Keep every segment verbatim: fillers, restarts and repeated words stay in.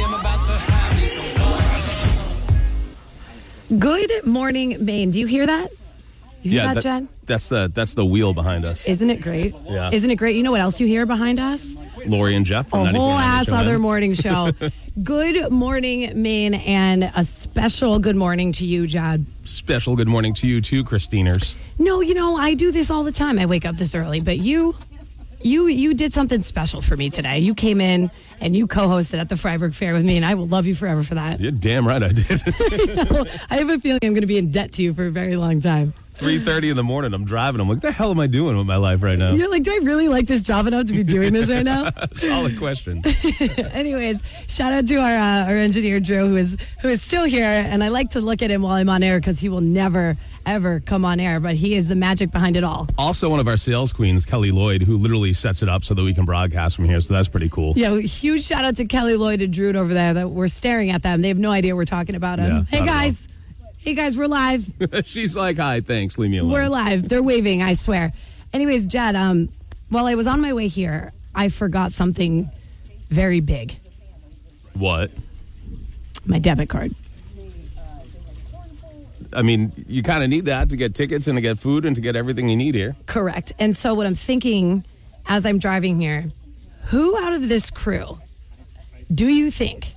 I'm about to have you. Good morning, Maine. Do you hear that? You hear yeah, that, that, Jen? That's the that's the wheel behind us. Isn't it great? Yeah. Isn't it great? You know what else you hear behind us? Lori and Jeff. From a whole ass other morning show. Good morning, Maine, and a special good morning to you, Jed. Special good morning to you too, Christiners. No, you know I do this all the time. I wake up this early, but you. You you did something special for me today. You came in and you co-hosted at the Fryeburg Fair with me, and I will love you forever for that. You're damn right I did. you know, I have a feeling I'm going to be in debt to you for a very long time. three thirty in the morning, I'm driving. I'm like, what the hell am I doing with my life right now? You're like, do I really like this job enough to be doing this right now? Solid question. Anyways, shout out to our uh, our engineer, Drew, who is who is still here. And I like to look at him while I'm on air because he will never, ever come on air. But he is the magic behind it all. Also, one of our sales queens, Kelly Lloyd, who literally sets it up so that we can broadcast from here. So that's pretty cool. Yeah, huge shout out to Kelly Lloyd and Drew over there. That we're staring at them. They have no idea we're talking about them. Yeah, hey, guys. Know. Hey, guys, we're live. She's like, hi, thanks, leave me alone. We're live. They're waving, I swear. Anyways, Jed, um, while I was on my way here, I forgot something very big. What? My debit card. I mean, you kind of need that to get tickets and to get food and to get everything you need here. Correct. And so what I'm thinking as I'm driving here, who out of this crew do you think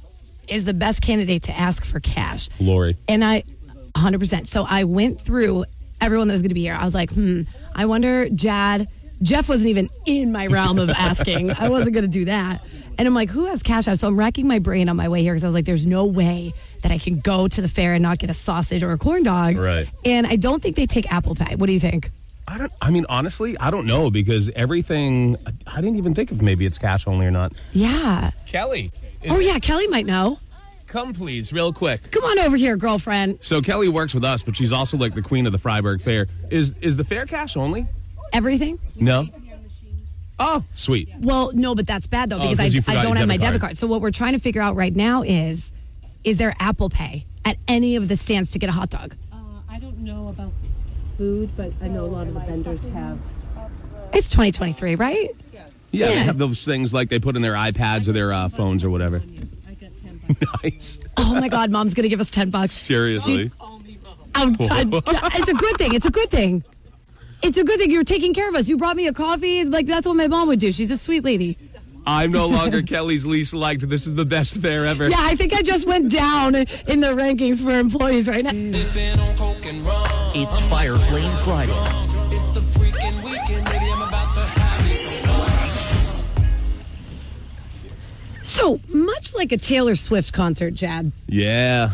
is the best candidate to ask for cash? Lori. And I... one hundred percent. So I went through everyone that was going to be here. I was like, hmm, I wonder, Jad. Jeff wasn't even in my realm of asking. I wasn't going to do that. And I'm like, who has cash app? So I'm racking my brain on my way here because I was like, there's no way that I can go to the fair and not get a sausage or a corn dog. Right. And I don't think they take Apple Pay. What do you think? I don't. I mean, honestly, I don't know because everything, I didn't even think of maybe it's cash only or not. Yeah. Kelly. Is- oh, yeah. Kelly might know. Come, please, real quick. Come on over here, girlfriend. So Kelly works with us, but she's also like the queen of the Fryeburg Fair. Is is the fair cash only? Everything? No. Oh, sweet. Well, no, but that's bad, though, because oh, I, I don't have my card. debit card. So what we're trying to figure out right now is, is there Apple Pay at any of the stands to get a hot dog? Uh, I don't know about food, but I know a lot of the vendors have. It's twenty twenty-three, right? Yes. Yeah, yeah. They have those things like they put in their iPads or their uh, phones or whatever. Nice. Oh, my God. Mom's going to give us ten bucks. Seriously. I'm, I'm, it's a good thing. It's a good thing. It's a good thing. You're taking care of us. You brought me a coffee. Like, that's what my mom would do. She's a sweet lady. I'm no longer Kelly's least liked. This is the best fair ever. Yeah, I think I just went down in the rankings for employees right now. It's Fire Flame Friday. It's the freaking weekend, baby. I'm about to So, much like a Taylor Swift concert, Jad. Yeah.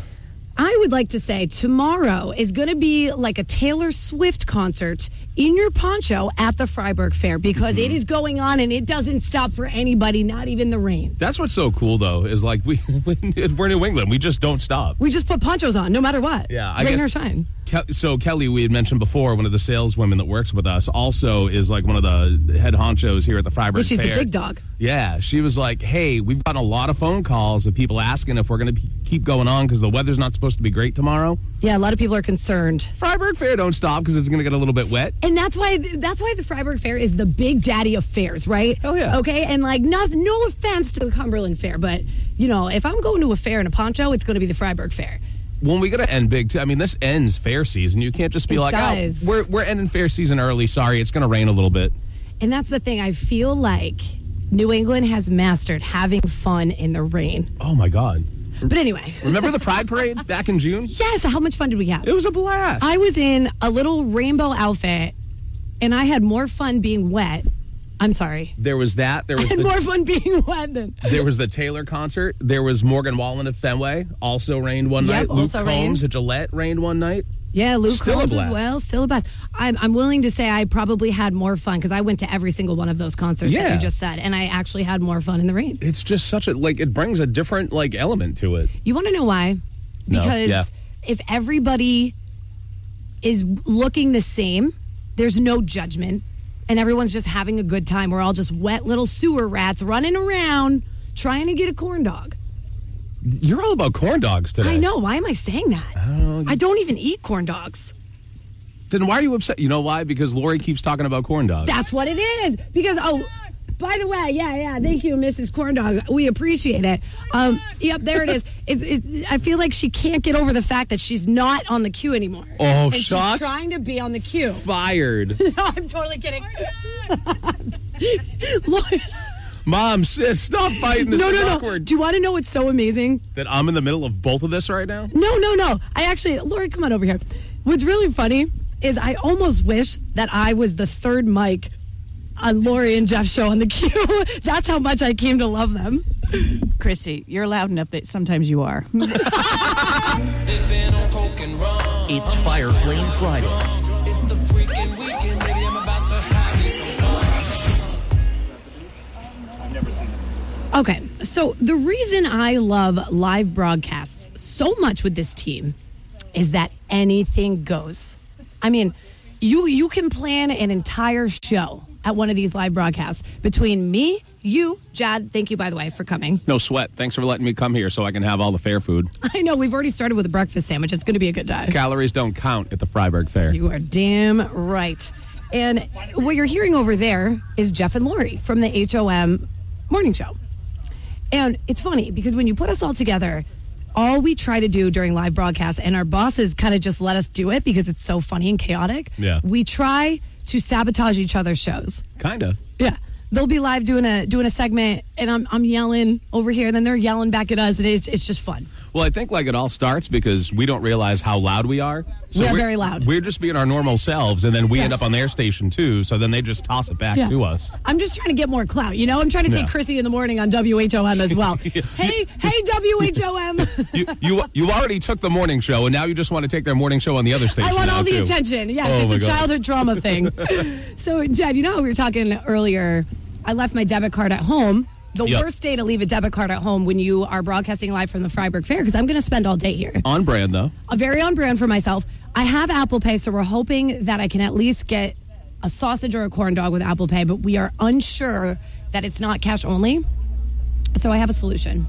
I would like to say tomorrow is going to be like a Taylor Swift concert in your poncho at the Fryeburg Fair because mm-hmm. it is going on and it doesn't stop for anybody, not even the rain. That's what's so cool, though, is like we, we're in New England. We just don't stop. We just put ponchos on no matter what. Yeah, I rain guess, or shine. Ke- so, Kelly, we had mentioned before, one of the saleswomen that works with us also is like one of the head honchos here at the Fryeburg Fair. She's the big dog. Yeah, she was like, hey, we've gotten a lot of phone calls of people asking if we're going to p- keep going on because the weather's not supposed to be great tomorrow. Yeah, a lot of people are concerned. Fryeburg Fair don't stop because it's going to get a little bit wet. And that's why that's why the Fryeburg Fair is the big daddy of fairs, right? Oh, yeah. Okay, and like, no, no offense to the Cumberland Fair, but, you know, if I'm going to a fair in a poncho, it's going to be the Fryeburg Fair. When we gotta end big, too. I mean, this ends fair season. You can't just be it like, does. oh, we're, we're ending fair season early. Sorry, it's gonna rain a little bit. And that's the thing. I feel like New England has mastered having fun in the rain. Oh, my God. But anyway. Remember the Pride Parade back in June? Yes. How much fun did we have? It was a blast. I was in a little rainbow outfit, and I had more fun being wet. I'm sorry. There was that. There was and the, more fun being wet than. There was the Taylor concert. There was Morgan Wallen of Fenway. Also rained one yep, night. Luke Combs rained. At Gillette rained one night. Yeah, Luke still Holmes as well. Still a blast. I'm, I'm willing to say I probably had more fun because I went to every single one of those concerts yeah. that you just said, and I actually had more fun in the rain. It's just such a, like, it brings a different, like, element to it. You want to know why? Because no. yeah. if everybody is looking the same, there's no judgment, and everyone's just having a good time. We're all just wet little sewer rats running around trying to get a corn dog. You're all about corn dogs today. I know. Why am I saying that? I don't, I don't even eat corn dogs. Then why are you upset? You know why? Because Lori keeps talking about corn dogs. That's what it is. Because, oh, by the way, yeah, yeah, thank you, Missus Corn Dog. We appreciate it. Um, yep, there it is. It's, it's, I feel like she can't get over the fact that she's not on the queue anymore. Oh, and shots. She's trying to be on the queue. Fired. No, I'm totally kidding. Lori. Mom, sis, stop fighting. This no, is no, awkward. No. Do you want to know what's so amazing? That I'm in the middle of both of this right now? No, no, no. I actually, Lori, come on over here. What's really funny is I almost wish that I was the third mic on Lori and Jeff's show on the queue. That's how much I came to love them. Chrissy, you're loud enough that sometimes you are. It's Fire Flame Friday. Okay, so the reason I love live broadcasts so much with this team is that anything goes. I mean, you you can plan an entire show at one of these live broadcasts between me, you, Jad. Thank you, by the way, for coming. No sweat. Thanks for letting me come here so I can have all the fair food. I know. We've already started with a breakfast sandwich. It's going to be a good day. Calories don't count at the Fryeburg Fair. You are damn right. And what you're hearing over there is Jeff and Lori from the H O M Morning Show. And it's funny because when you put us all together, all we try to do during live broadcasts, and our bosses kind of just let us do it because it's so funny and chaotic. Yeah. We try to sabotage each other's shows. Kind of. Yeah. They'll be live doing a doing a segment, and I'm I'm yelling over here, and then they're yelling back at us, and it's it's just fun. Well, I think like it all starts because we don't realize how loud we are. So we are very loud. We're just being our normal selves, and then we yes. end up on their station too. So then they just toss it back yeah. to us. I'm just trying to get more clout, you know. I'm trying to take yeah. Chrissy in the Morning on W H O M as well. yeah. Hey, hey, W H O M. you, you you already took the morning show, and now you just want to take their morning show on the other station. I want all the too. attention. Yes, oh, it's a childhood trauma thing. So, Jed, you know how we were talking earlier. I left my debit card at home. The yep. worst day to leave a debit card at home when you are broadcasting live from the Fryeburg Fair, because I'm going to spend all day here. On brand, though. A very on brand for myself. I have Apple Pay, so we're hoping that I can at least get a sausage or a corn dog with Apple Pay, but we are unsure that it's not cash only. So I have a solution.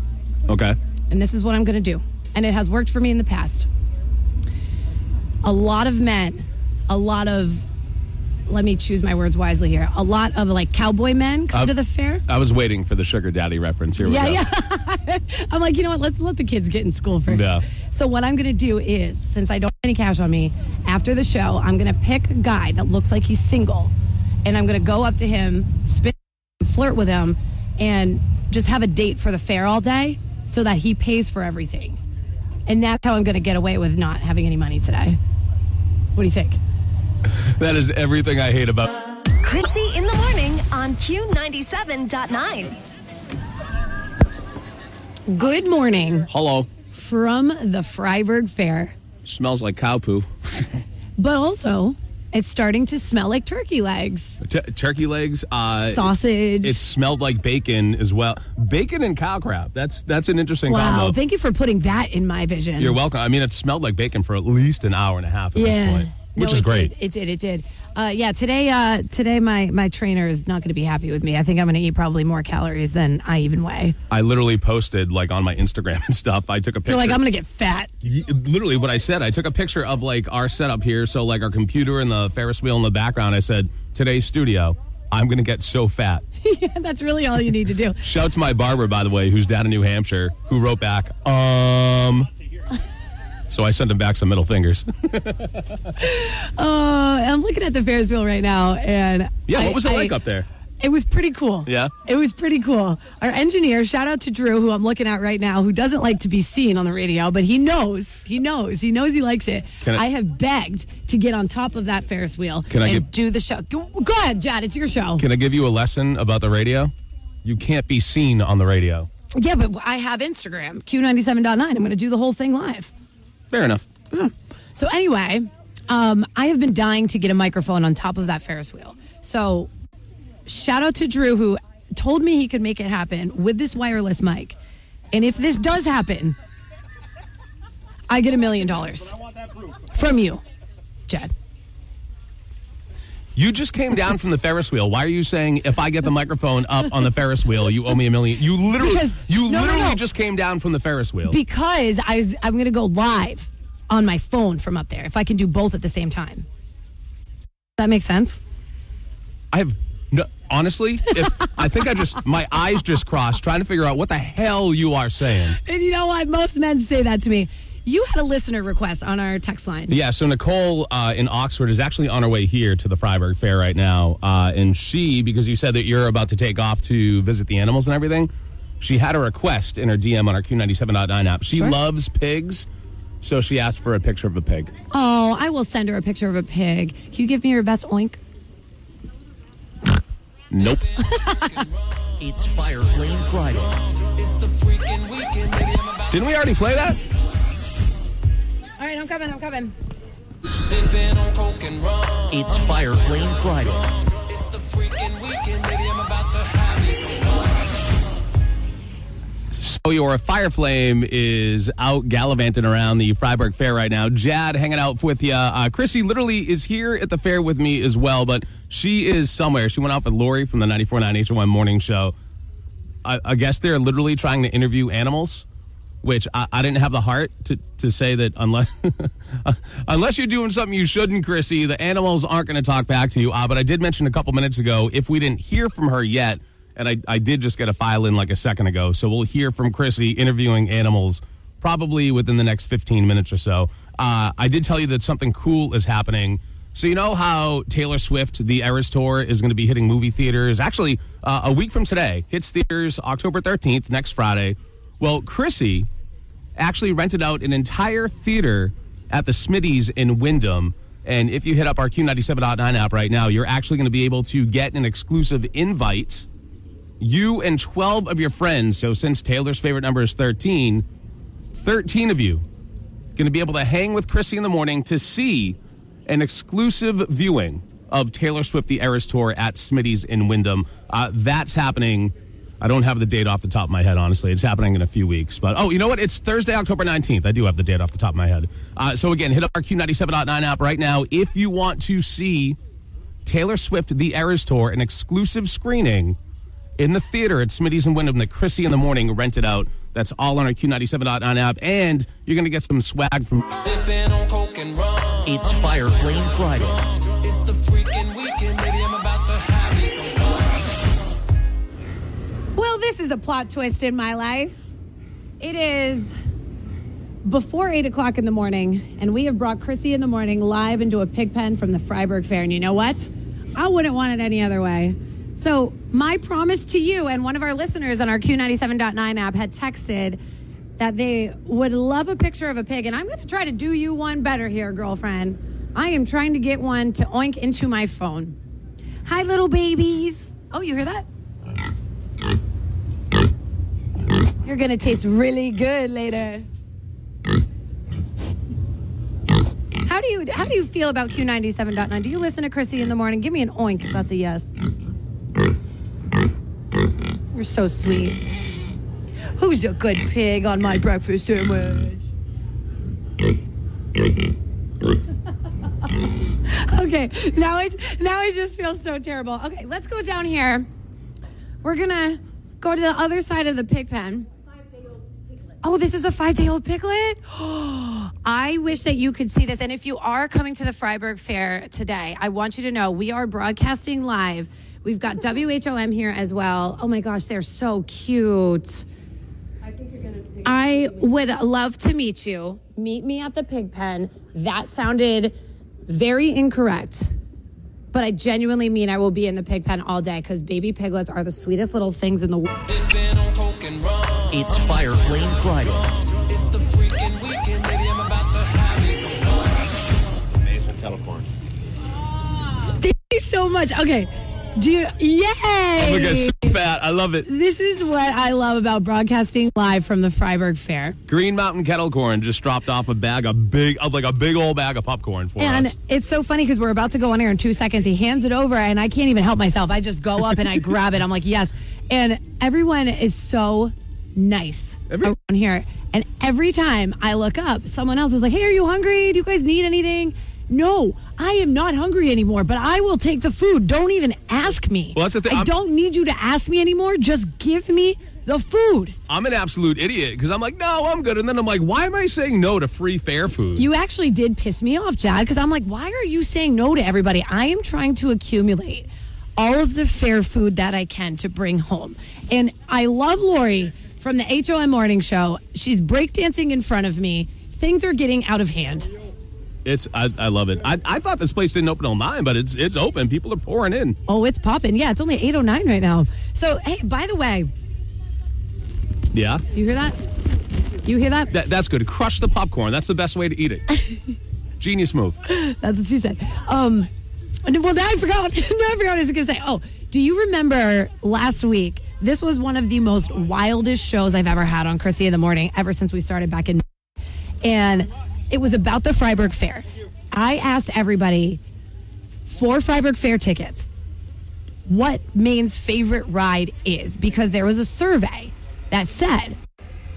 Okay. And this is what I'm going to do. And it has worked for me in the past. A lot of men, a lot of... Let me choose my words wisely here. A lot of, like, cowboy men come uh, to the fair. I was waiting for the sugar daddy reference. Here we yeah, go. Yeah, I'm like, you know what? Let's let the kids get in school first. Yeah. So what I'm going to do is, since I don't have any cash on me, after the show, I'm going to pick a guy that looks like he's single, and I'm going to go up to him, spit, flirt with him, and just have a date for the fair all day so that he pays for everything. And that's how I'm going to get away with not having any money today. What do you think? That is everything I hate about Chrissy in the Morning on Q ninety-seven point nine. Good morning. Hello. From the Fryeburg Fair. Smells like cow poo. But also, it's starting to smell like turkey legs. T- turkey legs. Uh, Sausage. It, it smelled like bacon as well. Bacon and cow crap. That's that's an interesting wow, combo. Thank you for putting that in my vision. You're welcome. I mean, it smelled like bacon for at least an hour and a half at yeah. this point. Which no, is great. Did. It did. It did. Uh, yeah, today uh, today, my, my trainer is not going to be happy with me. I think I'm going to eat probably more calories than I even weigh. I literally posted, like, on my Instagram and stuff. I took a picture. You're like, I'm going to get fat. Literally what I said. I took a picture of, like, our setup here. So, like, our computer and the Ferris wheel in the background. I said, today's studio, I'm going to get so fat. Yeah, that's really all you need to do. Shout to my barber, by the way, who's down in New Hampshire, who wrote back, um... So I sent him back some middle fingers. uh, I'm looking at the Ferris wheel right now. and Yeah, what was I, it like I, up there? It was pretty cool. Yeah? It was pretty cool. Our engineer, shout out to Drew, who I'm looking at right now, who doesn't like to be seen on the radio, but he knows. He knows. He knows he likes it. I, I have begged to get on top of that Ferris wheel can and I give, do the show. Go, go ahead, Jad. It's your show. Can I give you a lesson about the radio? You can't be seen on the radio. Yeah, but I have Instagram, Q ninety-seven point nine. I'm going to do the whole thing live. Fair enough. Yeah. So anyway, um, I have been dying to get a microphone on top of that Ferris wheel. So shout out to Drew, who told me he could make it happen with this wireless mic. And if this does happen, I get a million dollars from you, Chad. You just came down from the Ferris wheel. Why are you saying if I get the microphone up on the Ferris wheel, you owe me a million? You literally, because, you no, literally no, no. just came down from the Ferris wheel. Because I was, I'm going to go live on my phone from up there if I can do both at the same time. Does that make sense? I have no, honestly, if, I think I just my eyes just crossed trying to figure out what the hell you are saying. And you know what? Most men say that to me. You had a listener request on our text line. Yeah, so Nicole uh, in Oxford is actually on her way here to the Fryeburg Fair right now. Uh, and she, because you said that you're about to take off to visit the animals and everything, she had a request in her D M on our Q ninety-seven point nine app. She sure. loves pigs, so she asked for a picture of a pig. Oh, I will send her a picture of a pig. Can you give me your best oink? Nope. It's Fire Flame Friday. Didn't we already play that? All right, I'm coming, I'm coming. It's Fire Flame Friday. So your Fire Flame is out gallivanting around the Fryeburg Fair right now. Jad hanging out with you. Uh, Chrissy literally is here at the fair with me as well, but she is somewhere. She went out with Lori from the ninety-four point nine H O M morning show. I, I guess they're literally trying to interview animals. Which I, I didn't have the heart to, to say that unless unless you're doing something you shouldn't, Chrissy, the animals aren't going to talk back to you. Uh, but I did mention a couple minutes ago, if we didn't hear from her yet, and I, I did just get a file in like a second ago, so we'll hear from Chrissy interviewing animals probably within the next fifteen minutes or so. Uh, I did tell you that something cool is happening. So you know how Taylor Swift, the Eras Tour, is going to be hitting movie theaters? Actually, uh, a week from today, hits theaters October thirteenth, next Friday. Well, Chrissy actually rented out an entire theater at the Smitty's in Windham. And if you hit up our Q ninety-seven point nine app right now, you're actually going to be able to get an exclusive invite. You and twelve of your friends, so since Taylor's favorite number is thirteen, thirteen of you going to be able to hang with Chrissy in the morning to see an exclusive viewing of Taylor Swift, the Eras Tour at Smitty's in Windham. Uh, that's happening. I don't have the date off the top of my head, honestly. It's happening in a few weeks. But, oh, you know what? It's Thursday, October nineteenth. I do have the date off the top of my head. Uh, so, again, hit up our Q ninety-seven point nine app right now if you want to see Taylor Swift, the Eras Tour, an exclusive screening in the theater at Smitty's in Windham that Chrissy in the morning rented out. That's all on our Q ninety-seven point nine app. And you're going to get some swag from... It's Fire Flame Friday. It's the freaking weekend, baby. I'm about to have it. Well, this is a plot twist in my life. It is before eight o'clock in the morning, and we have brought Chrissy in the morning live into a pig pen from the Fryeburg Fair. And you know what? I wouldn't want it any other way. So my promise to you, and one of our listeners on our Q ninety-seven point nine app had texted that they would love a picture of a pig. And I'm going to try to do you one better here, girlfriend. I am trying to get one to oink into my phone. Hi, little babies. Oh, you hear that? You're going to taste really good later. How do you how do you feel about Q ninety-seven point nine? Do you listen to Chrissy in the morning? Give me an oink if that's a yes. You're so sweet. Who's a good pig on my breakfast sandwich? Okay, now I, now I just feel so terrible. Okay, let's go down here. We're going to go to the other side of the pig pen. Oh, this is a five-day-old piglet? Oh, I wish that you could see this. And if you are coming to the Fryeburg Fair today, I want you to know we are broadcasting live. We've got W H O M here as well. Oh, my gosh, they're so cute. I think you're going to pick I would love to meet you. Meet me at the pig pen. That sounded very incorrect. But I genuinely mean I will be in the pig pen all day because baby piglets are the sweetest little things in the world. It's Fire Flame Friday. It's the freaking weekend, baby. I'm about to have it. Amazing Kettle Corn. Thank you so much. Okay. Do you, yay! Oh my gosh, so fat. I love it. This is what I love about broadcasting live from the Fryeburg Fair. Green Mountain Kettle Corn just dropped off a bag, a big, of like a big old bag of popcorn for and us. And it's so funny because we're about to go on air in two seconds. He hands it over and I can't even help myself. I just go up and I grab it. I'm like, yes. And everyone is so nice every- around here. And every time I look up, someone else is like, hey, are you hungry? Do you guys need anything? No, I am not hungry anymore, but I will take the food. Don't even ask me. Well, that's the thing. I I'm, don't need you to ask me anymore. Just give me the food. I'm an absolute idiot because I'm like, no, I'm good. And then I'm like, why am I saying no to free fair food? You actually did piss me off, Chad, because I'm like, why are you saying no to everybody? I am trying to accumulate all of the fair food that I can to bring home. And I love Lori from the H O M Morning Show. She's breakdancing in front of me. Things are getting out of hand. It's I, I love it. I, I thought this place didn't open till nine, but it's it's open. People are pouring in. Oh, it's popping. Yeah, it's only eight oh nine right now. So, hey, by the way. Yeah? You hear that? You hear that? that that's good. Crush the popcorn. That's the best way to eat it. Genius move. That's what she said. Um, well, now I forgot. Now I forgot what I was going to say. Oh, do you remember last week? This was one of the most wildest shows I've ever had on Chrissy in the Morning ever since we started back in. And it was about the Fryeburg Fair. I asked everybody for Fryeburg Fair tickets what Maine's favorite ride is, because there was a survey that said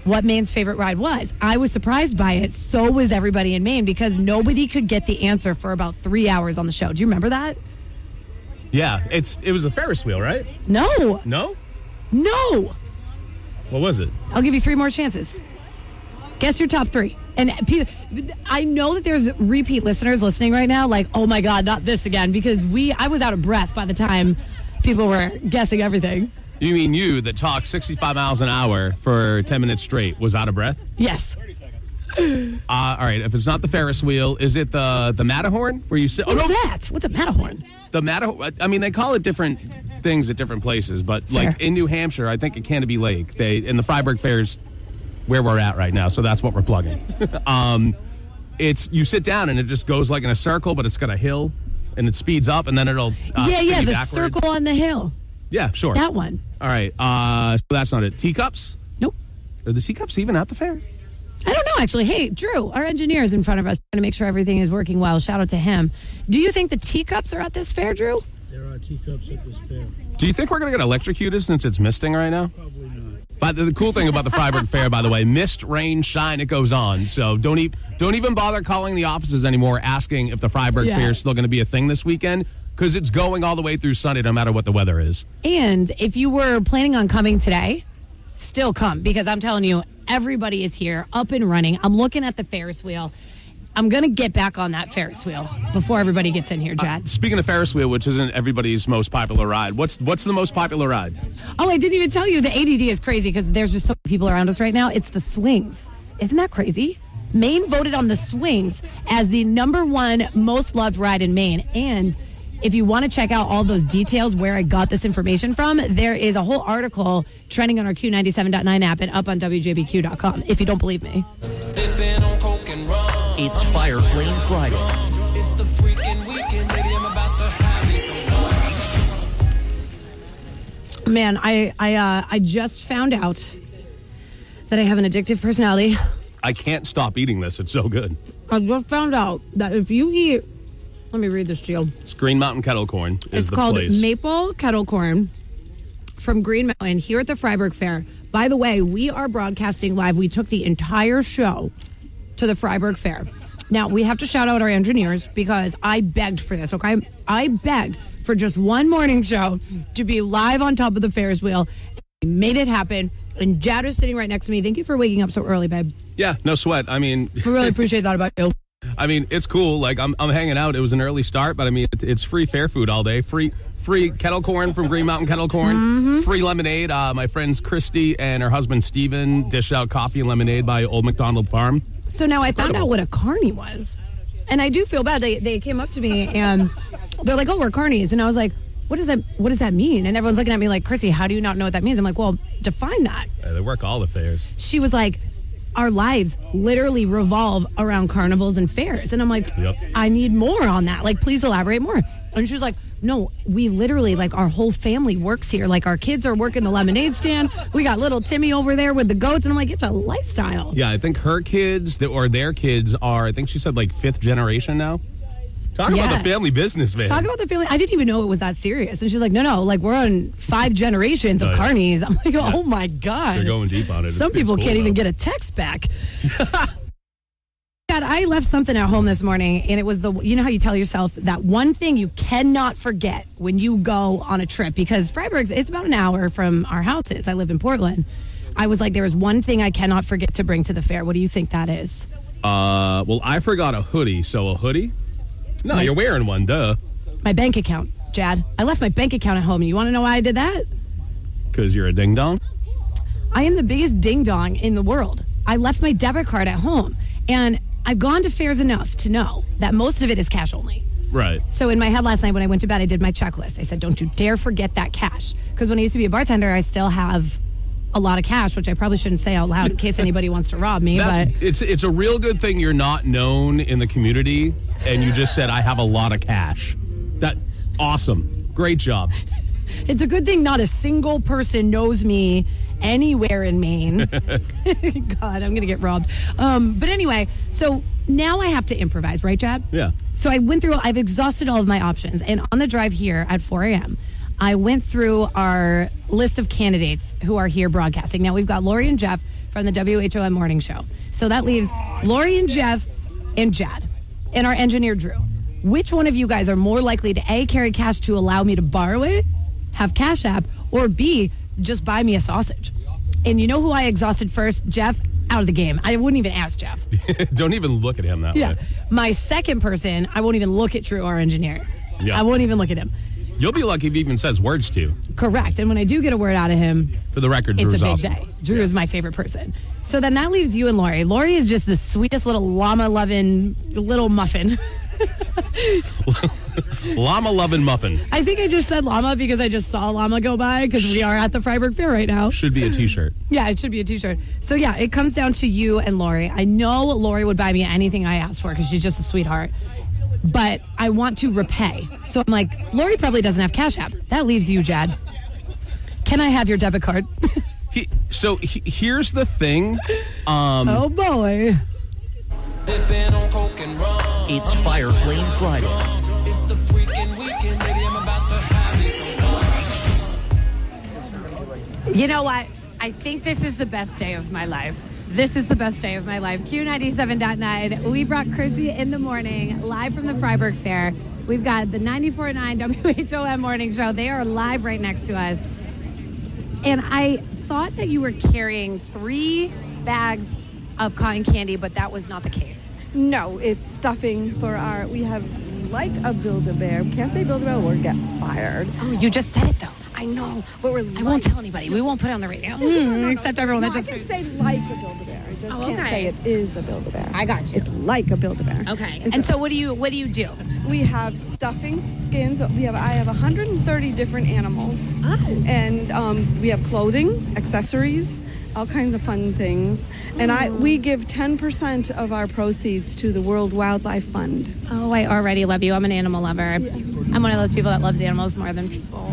what Maine's favorite ride was. I was surprised by it. So was everybody in Maine, because nobody could get the answer for about three hours on the show. Do you remember that? Yeah, it's it was a Ferris wheel, right? No. No? No. What was it? I'll give you three more chances. Guess your top three. And people, I know that there's repeat listeners listening right now, like, oh, my God, not this again, because we I was out of breath by the time people were guessing everything. You mean you that talked sixty-five miles an hour for ten minutes straight was out of breath? Yes. Uh, all right. If it's not the Ferris wheel, is it the, the Matterhorn? Where you sit? What's oh, no. that? What's a Matterhorn? The Matterhorn. I mean, they call it different things at different places, but, Fair. like, in New Hampshire, I think at Canobie Lake, they and the Fryeburg Fair's where we're at right now, so that's what we're plugging. um, it's you sit down and it just goes like in a circle, but it's got a hill, and it speeds up, and then it'll uh, yeah, yeah, the backwards. Circle on the hill. Yeah, sure, that one. All right, uh, so that's not it. Teacups? Nope. Are the teacups even at the fair? I don't know, actually. Hey, Drew, our engineer is in front of us trying to make sure everything is working well. Shout out to him. Do you think the teacups are at this fair, Drew? There are teacups at this fair. Do you think we're going to get electrocuted since it's misting right now? Probably not. But the cool thing about the Fryeburg Fair, by the way, mist, rain, shine, it goes on. So don't, e- don't even bother calling the offices anymore asking if the Fryeburg yeah. Fair is still going to be a thing this weekend, because it's going all the way through Sunday no matter what the weather is. And if you were planning on coming today, still come, because I'm telling you, everybody is here, up and running. I'm looking at the Ferris wheel. I'm going to get back on that Ferris wheel before everybody gets in here, Jad. Uh, speaking of Ferris wheel, which isn't everybody's most popular ride, what's what's the most popular ride? Oh, I didn't even tell you. The A D D is crazy because there's just so many people around us right now. It's the swings. Isn't that crazy? Maine voted on the swings as the number one most loved ride in Maine. And if you want to check out all those details where I got this information from, there is a whole article trending on our Q ninety-seven point nine app and up on W J B Q dot com, if you don't believe me. It's Fire Flame Friday. It's the freaking weekend, baby. I'm about to have me. Man, I I uh, I just found out that I have an addictive personality. I can't stop eating this. It's so good. I just found out that if you eat, let me read this to you. It's Green Mountain Kettle Corn. Is it's the called place. Maple Kettle Corn from Green Mountain here at the Fryeburg Fair. By the way, we are broadcasting live. We took the entire show to the Fryeburg Fair. Now, we have to shout out our engineers because I begged for this, okay? I begged for just one morning show to be live on top of the Ferris wheel. We made it happen. And Jad is sitting right next to me. Thank you for waking up so early, babe. Yeah, no sweat. I mean... I really appreciate that about you. I mean, it's cool. Like, I'm I'm hanging out. It was an early start, but I mean, it, it's free fair food all day. Free free kettle corn from Green Mountain Kettle Corn. Mm-hmm. Free lemonade. Uh, my friends Christy and her husband Steven dish out coffee and lemonade by Old McDonald Farm. So now I found out what a carny was. And I do feel bad. They they came up to me and they're like, oh, we're carnies. And I was like, what does that what does that mean? And everyone's looking at me like, Chrissy, how do you not know what that means? I'm like, well, define that. Yeah, they work all the fairs. She was like, our lives literally revolve around carnivals and fairs. And I'm like, yep. I need more on that. Like, please elaborate more. And she was like, No, we literally, like, our whole family works here. Like, our kids are working the lemonade stand. We got little Timmy over there with the goats. And I'm like, it's a lifestyle. Yeah, I think her kids or their kids are, I think she said, like, fifth generation now. Talk yeah. about the family business, man. Talk about the family. I didn't even know it was that serious. And she's like, no, no, like, we're on five generations of carnies. I'm like, oh, my God. They're going deep on it. Some people can't even get a text back. God, I left something at home this morning, and it was the, you know how you tell yourself that one thing you cannot forget when you go on a trip, because Fryeburg's, it's about an hour from our houses. I live in Portland. I was like, there is one thing I cannot forget to bring to the fair. What do you think that is? Uh, well, I forgot a hoodie. So a hoodie? No, my, you're wearing one, duh. My bank account, Jad. I left my bank account at home, and you want to know why I did that? Because you're a ding-dong? I am the biggest ding-dong in the world. I left my debit card at home, and I've gone to fairs enough to know that most of it is cash only. Right. So in my head last night when I went to bed, I did my checklist. I said, don't you dare forget that cash. Because when I used to be a bartender, I still have a lot of cash, which I probably shouldn't say out loud in case anybody wants to rob me. That's, but it's it's a real good thing you're not known in the community, and you just said, I have a lot of cash. That awesome. Great job. It's a good thing not a single person knows me anywhere in Maine. God, I'm going to get robbed. Um, but anyway, so now I have to improvise, right, Jad? Yeah. So I went through, I've exhausted all of my options. And on the drive here at four a.m., I went through our list of candidates who are here broadcasting. Now, we've got Lori and Jeff from the W H O M Morning Show. So that leaves Lori and Jeff and Jad and our engineer, Drew. Which one of you guys are more likely to, A, carry cash to allow me to borrow it, have Cash App, or B, just buy me a sausage? And you know who I exhausted first? Jeff, out of the game. I wouldn't even ask Jeff. Don't even look at him that yeah. way. My second person, I won't even look at Drew, our engineer. Yeah. I won't even look at him. You'll be lucky if he even says words to you. Correct. And when I do get a word out of him, for the record, Drew's it's a big awesome. day. Drew yeah. is my favorite person. So then that leaves you and Lori. Lori is just the sweetest little llama-loving little muffin. Llama loving muffin. I think I just said llama because I just saw llama go by because we are at the Fryeburg Fair right now. Should be a t-shirt. Yeah, it should be a t-shirt. So yeah, it comes down to you and Lori. I know Lori would buy me anything I asked for because she's just a sweetheart. But I want to repay. So I'm like, Lori probably doesn't have Cash App. That leaves you, Jad. Can I have your debit card? he, so he, here's the thing. Um, oh boy. It's Fire Flame Friday. It's the freaking weekend, baby. I'm about to have it. You know what? I think this is the best day of my life. This is the best day of my life. Q ninety-seven point nine. We brought Chrissy in the morning, live from the Fryeburg Fair. We've got the ninety-four point nine W H O M Morning Show. They are live right next to us. And I thought that you were carrying three bags of cotton candy, but that was not the case. No, it's stuffing for our, we have like a Build-A-Bear. We can't say Build-A-Bear or get fired. Oh, you just said it, though. I know, but we're like. I won't tell anybody. We won't put it on the radio. No, no, no, no, except no, everyone no, that just. I can say like a Build-A-Bear. I just oh, okay. can't say it is a Build-A-Bear. I got you. It's like a Build-A-Bear. Okay. And, and so, so what do you what do you do? We have stuffing skins. We have I have one hundred thirty different animals. Oh. And um, we have clothing, accessories, all kinds of fun things. And I we give ten percent of our proceeds to the World Wildlife Fund. Oh, I already love you. I'm an animal lover. Yeah. I'm one of those people that loves animals more than people.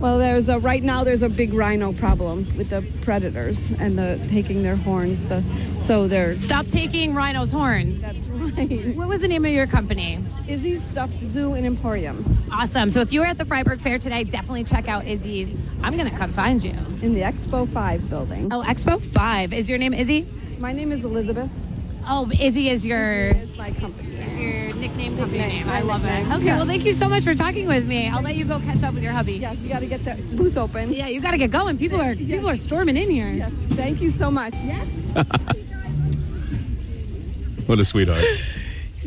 Well, there's a, right now there's a big rhino problem with the predators and the taking their horns. The so they're Stop taking rhinos' horns. That's right. What was the name of your company? Izzy's Stuffed Zoo and Emporium. Awesome. So if you were at the Fryeburg Fair today, definitely check out Izzy's. I'm going to come find you. In the Expo five building. Oh, Expo five. Is your name Izzy? My name is Elizabeth. Oh, Izzy is your... Izzy is my company. Is your nickname company name. I love nickname. it. Okay, yeah. Well, thank you so much for talking with me. I'll let you go catch up with your hubby. Yes, we got to get the booth open. Yeah, you got to get going. People are yes. people are storming in here. Yes, thank you so much. Yes. What a sweetheart.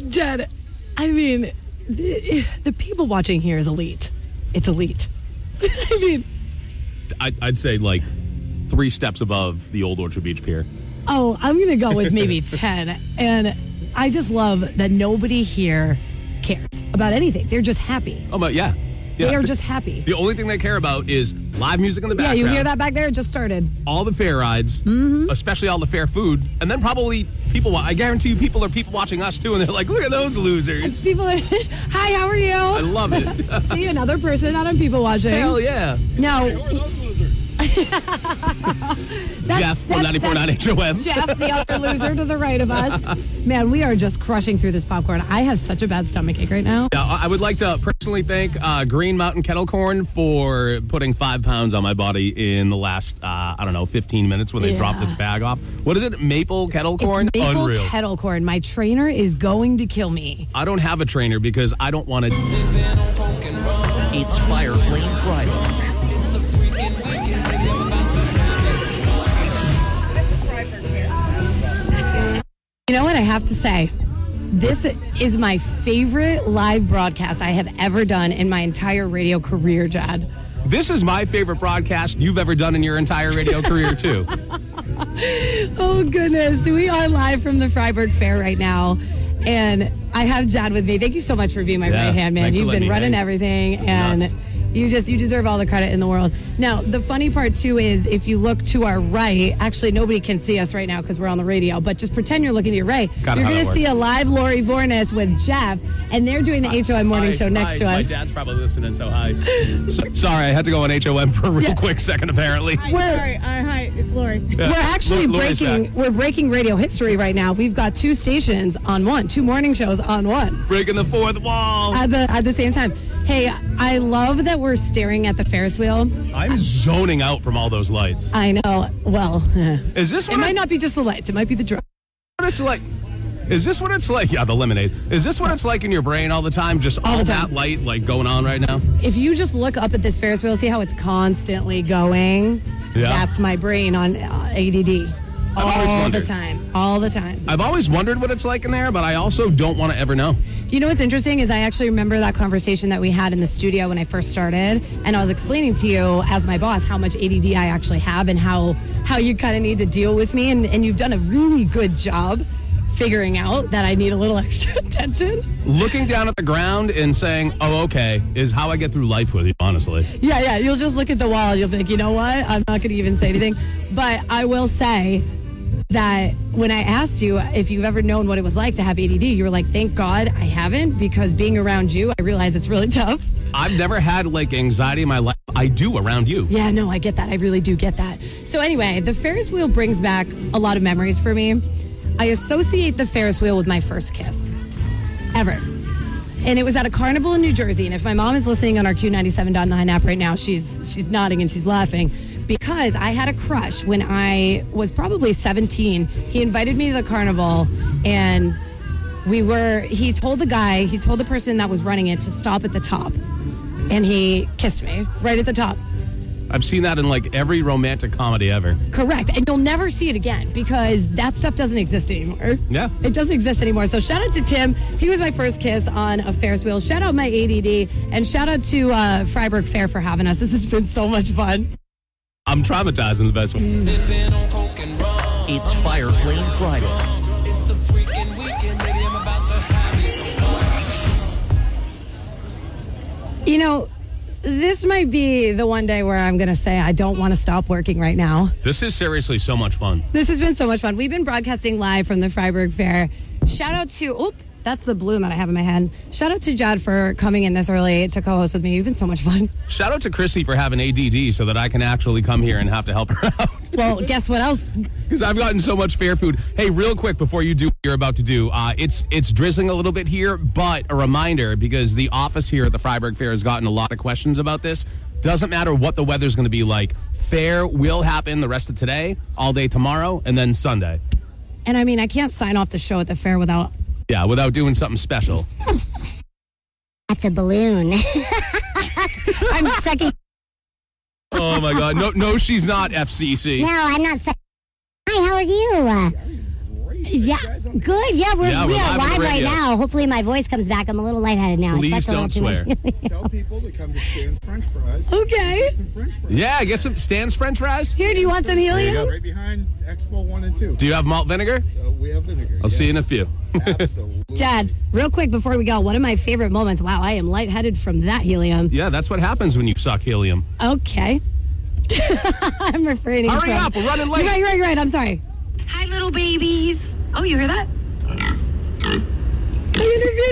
Jed, I mean, the, the people watching here is elite. It's elite. I mean... I'd, I'd say, like, three steps above the Old Orchard Beach Pier. Oh, I'm going to go with maybe ten. And I just love that nobody here cares about anything. They're just happy. Oh, but yeah. Yeah. They are just happy. The only thing they care about is live music in the background. Yeah, you hear that back there? It just started. All the fair rides, mm-hmm. especially all the fair food, and then probably people. I guarantee you people are people watching us, too, and they're like, look at those losers. And people are, hi, how are you? I love it. See another person out on people watching. Hell yeah. Now, who are those losers? that's, Jeff from ninety-four point nine H O M. Jeff, the other loser to the right of us. Man, we are just crushing through this popcorn. I have such a bad stomach ache right now. Yeah, I would like to personally thank uh, Green Mountain Kettle Corn for putting five pounds on my body in the last, uh, I don't know, fifteen minutes when they yeah. dropped this bag off. What is it? Maple kettle corn? It's maple Unreal. Kettle corn. My trainer is going to kill me. I don't have a trainer because I don't want to. It's Fire Flame Friday. You know what I have to say? This is my favorite live broadcast I have ever done in my entire radio career, Jad. This is my favorite broadcast you've ever done in your entire radio career, too. Oh, goodness. We are live from the Fryeburg Fair right now. And I have Jad with me. Thank you so much for being my yeah, right hand man. You've been running hang. everything. And nuts. you just you deserve all the credit in the world. Now, the funny part, too, is if you look to our right, actually, nobody can see us right now because we're on the radio, but just pretend you're looking to your right. Got you're going to see a live Lori Vornis with Jeff, and they're doing the uh, H O M morning hi, show next hi. to us. My dad's probably listening, so hi. so, sorry, I had to go on H O M for a real yeah. quick second, apparently. Hi, sorry. Uh, hi, it's Lori. Yeah. We're actually L- breaking we're breaking radio history right now. We've got two stations on one, two morning shows on one. Breaking the fourth wall. At the, at the same time. Hey, I love that we're staring at the Ferris wheel. I'm zoning out from all those lights. I know. Well, is this? What it I, might not be just the lights. It might be the drug. It's like, is this what it's like? Yeah, the lemonade. Is this what it's like in your brain all the time? Just all, all time. that light like going on right now? If you just look up at this Ferris wheel, see how it's constantly going? Yeah. That's my brain on A D D. All the time. All the time. I've always wondered what it's like in there, but I also don't want to ever know. You know what's interesting is I actually remember that conversation that we had in the studio when I first started, and I was explaining to you as my boss how much A D D I actually have and how, how you kind of need to deal with me, and, and you've done a really good job figuring out that I need a little extra attention. Looking down at the ground and saying, oh, okay, is how I get through life with you, honestly. Yeah, yeah, you'll just look at the wall and you'll think, you know what, I'm not going to even say anything, but I will say that when I asked you if you've ever known what it was like to have A D D, you were like, thank God I haven't, because being around you, I realize it's really tough. I've never had, like, anxiety in my life. I do around you. Yeah, no, I get that. I really do get that. So anyway, the Ferris wheel brings back a lot of memories for me. I associate the Ferris wheel with my first kiss. Ever. And it was at a carnival in New Jersey. And if my mom is listening on our Q ninety-seven point nine app right now, she's she's nodding and she's laughing. Because I had a crush when I was probably seventeen. He invited me to the carnival, and we were, he told the guy, he told the person that was running it to stop at the top. And he kissed me right at the top. I've seen that in like every romantic comedy ever. Correct. And you'll never see it again because that stuff doesn't exist anymore. Yeah. It doesn't exist anymore. So shout out to Tim. He was my first kiss on a Ferris wheel. Shout out my A D D. And shout out to uh, Fryeburg Fair for having us. This has been so much fun. I'm traumatized in the best way. It's Fire Flame Friday. It's the freaking weekend, baby. I'm about to have you. You know, this might be the one day where I'm going to say I don't want to stop working right now. This is seriously so much fun. This has been so much fun. We've been broadcasting live from the Fryeburg Fair. Shout out to... Oop, that's the bloom that I have in my hand. Shout out to Jad for coming in this early to co-host with me. You've been so much fun. Shout out to Chrissy for having A D D so that I can actually come here and have to help her out. Well, guess what else? Because I've gotten so much fair food. Hey, real quick before you do what you're about to do, uh, it's it's drizzling a little bit here, but a reminder, because the office here at the Fryeburg Fair has gotten a lot of questions about this. Doesn't matter what the weather's going to be like. Fair will happen the rest of today, all day tomorrow, and then Sunday. And I mean, I can't sign off the show at the fair without... Yeah, without doing something special. That's a balloon. I'm sucking. Oh, my God. No, no, she's not F C C. No, I'm not sucking. Hi, how are you? Uh, yeah, yeah. Good. Yeah, we're, yeah, we're, we're live, live right now. Hopefully my voice comes back. I'm a little lightheaded now. Please don't swear. Tell people to come to Stan's French fries. Okay. Get some French fries. Yeah, get some Stan's French fries. Here, do you want some helium? Right behind Expo one and two. Do you have malt vinegar? Uh, we have vinegar. I'll yeah. see you in a few. Absolutely. Chad, real quick before we go, one of my favorite moments. Wow, I am lightheaded from that helium. Yeah, that's what happens when you suck helium. Okay. I'm refraining. Hurry from. up, we're running late. You're right, you're right, you're right. I'm sorry. Hi, little babies. Oh, you hear that?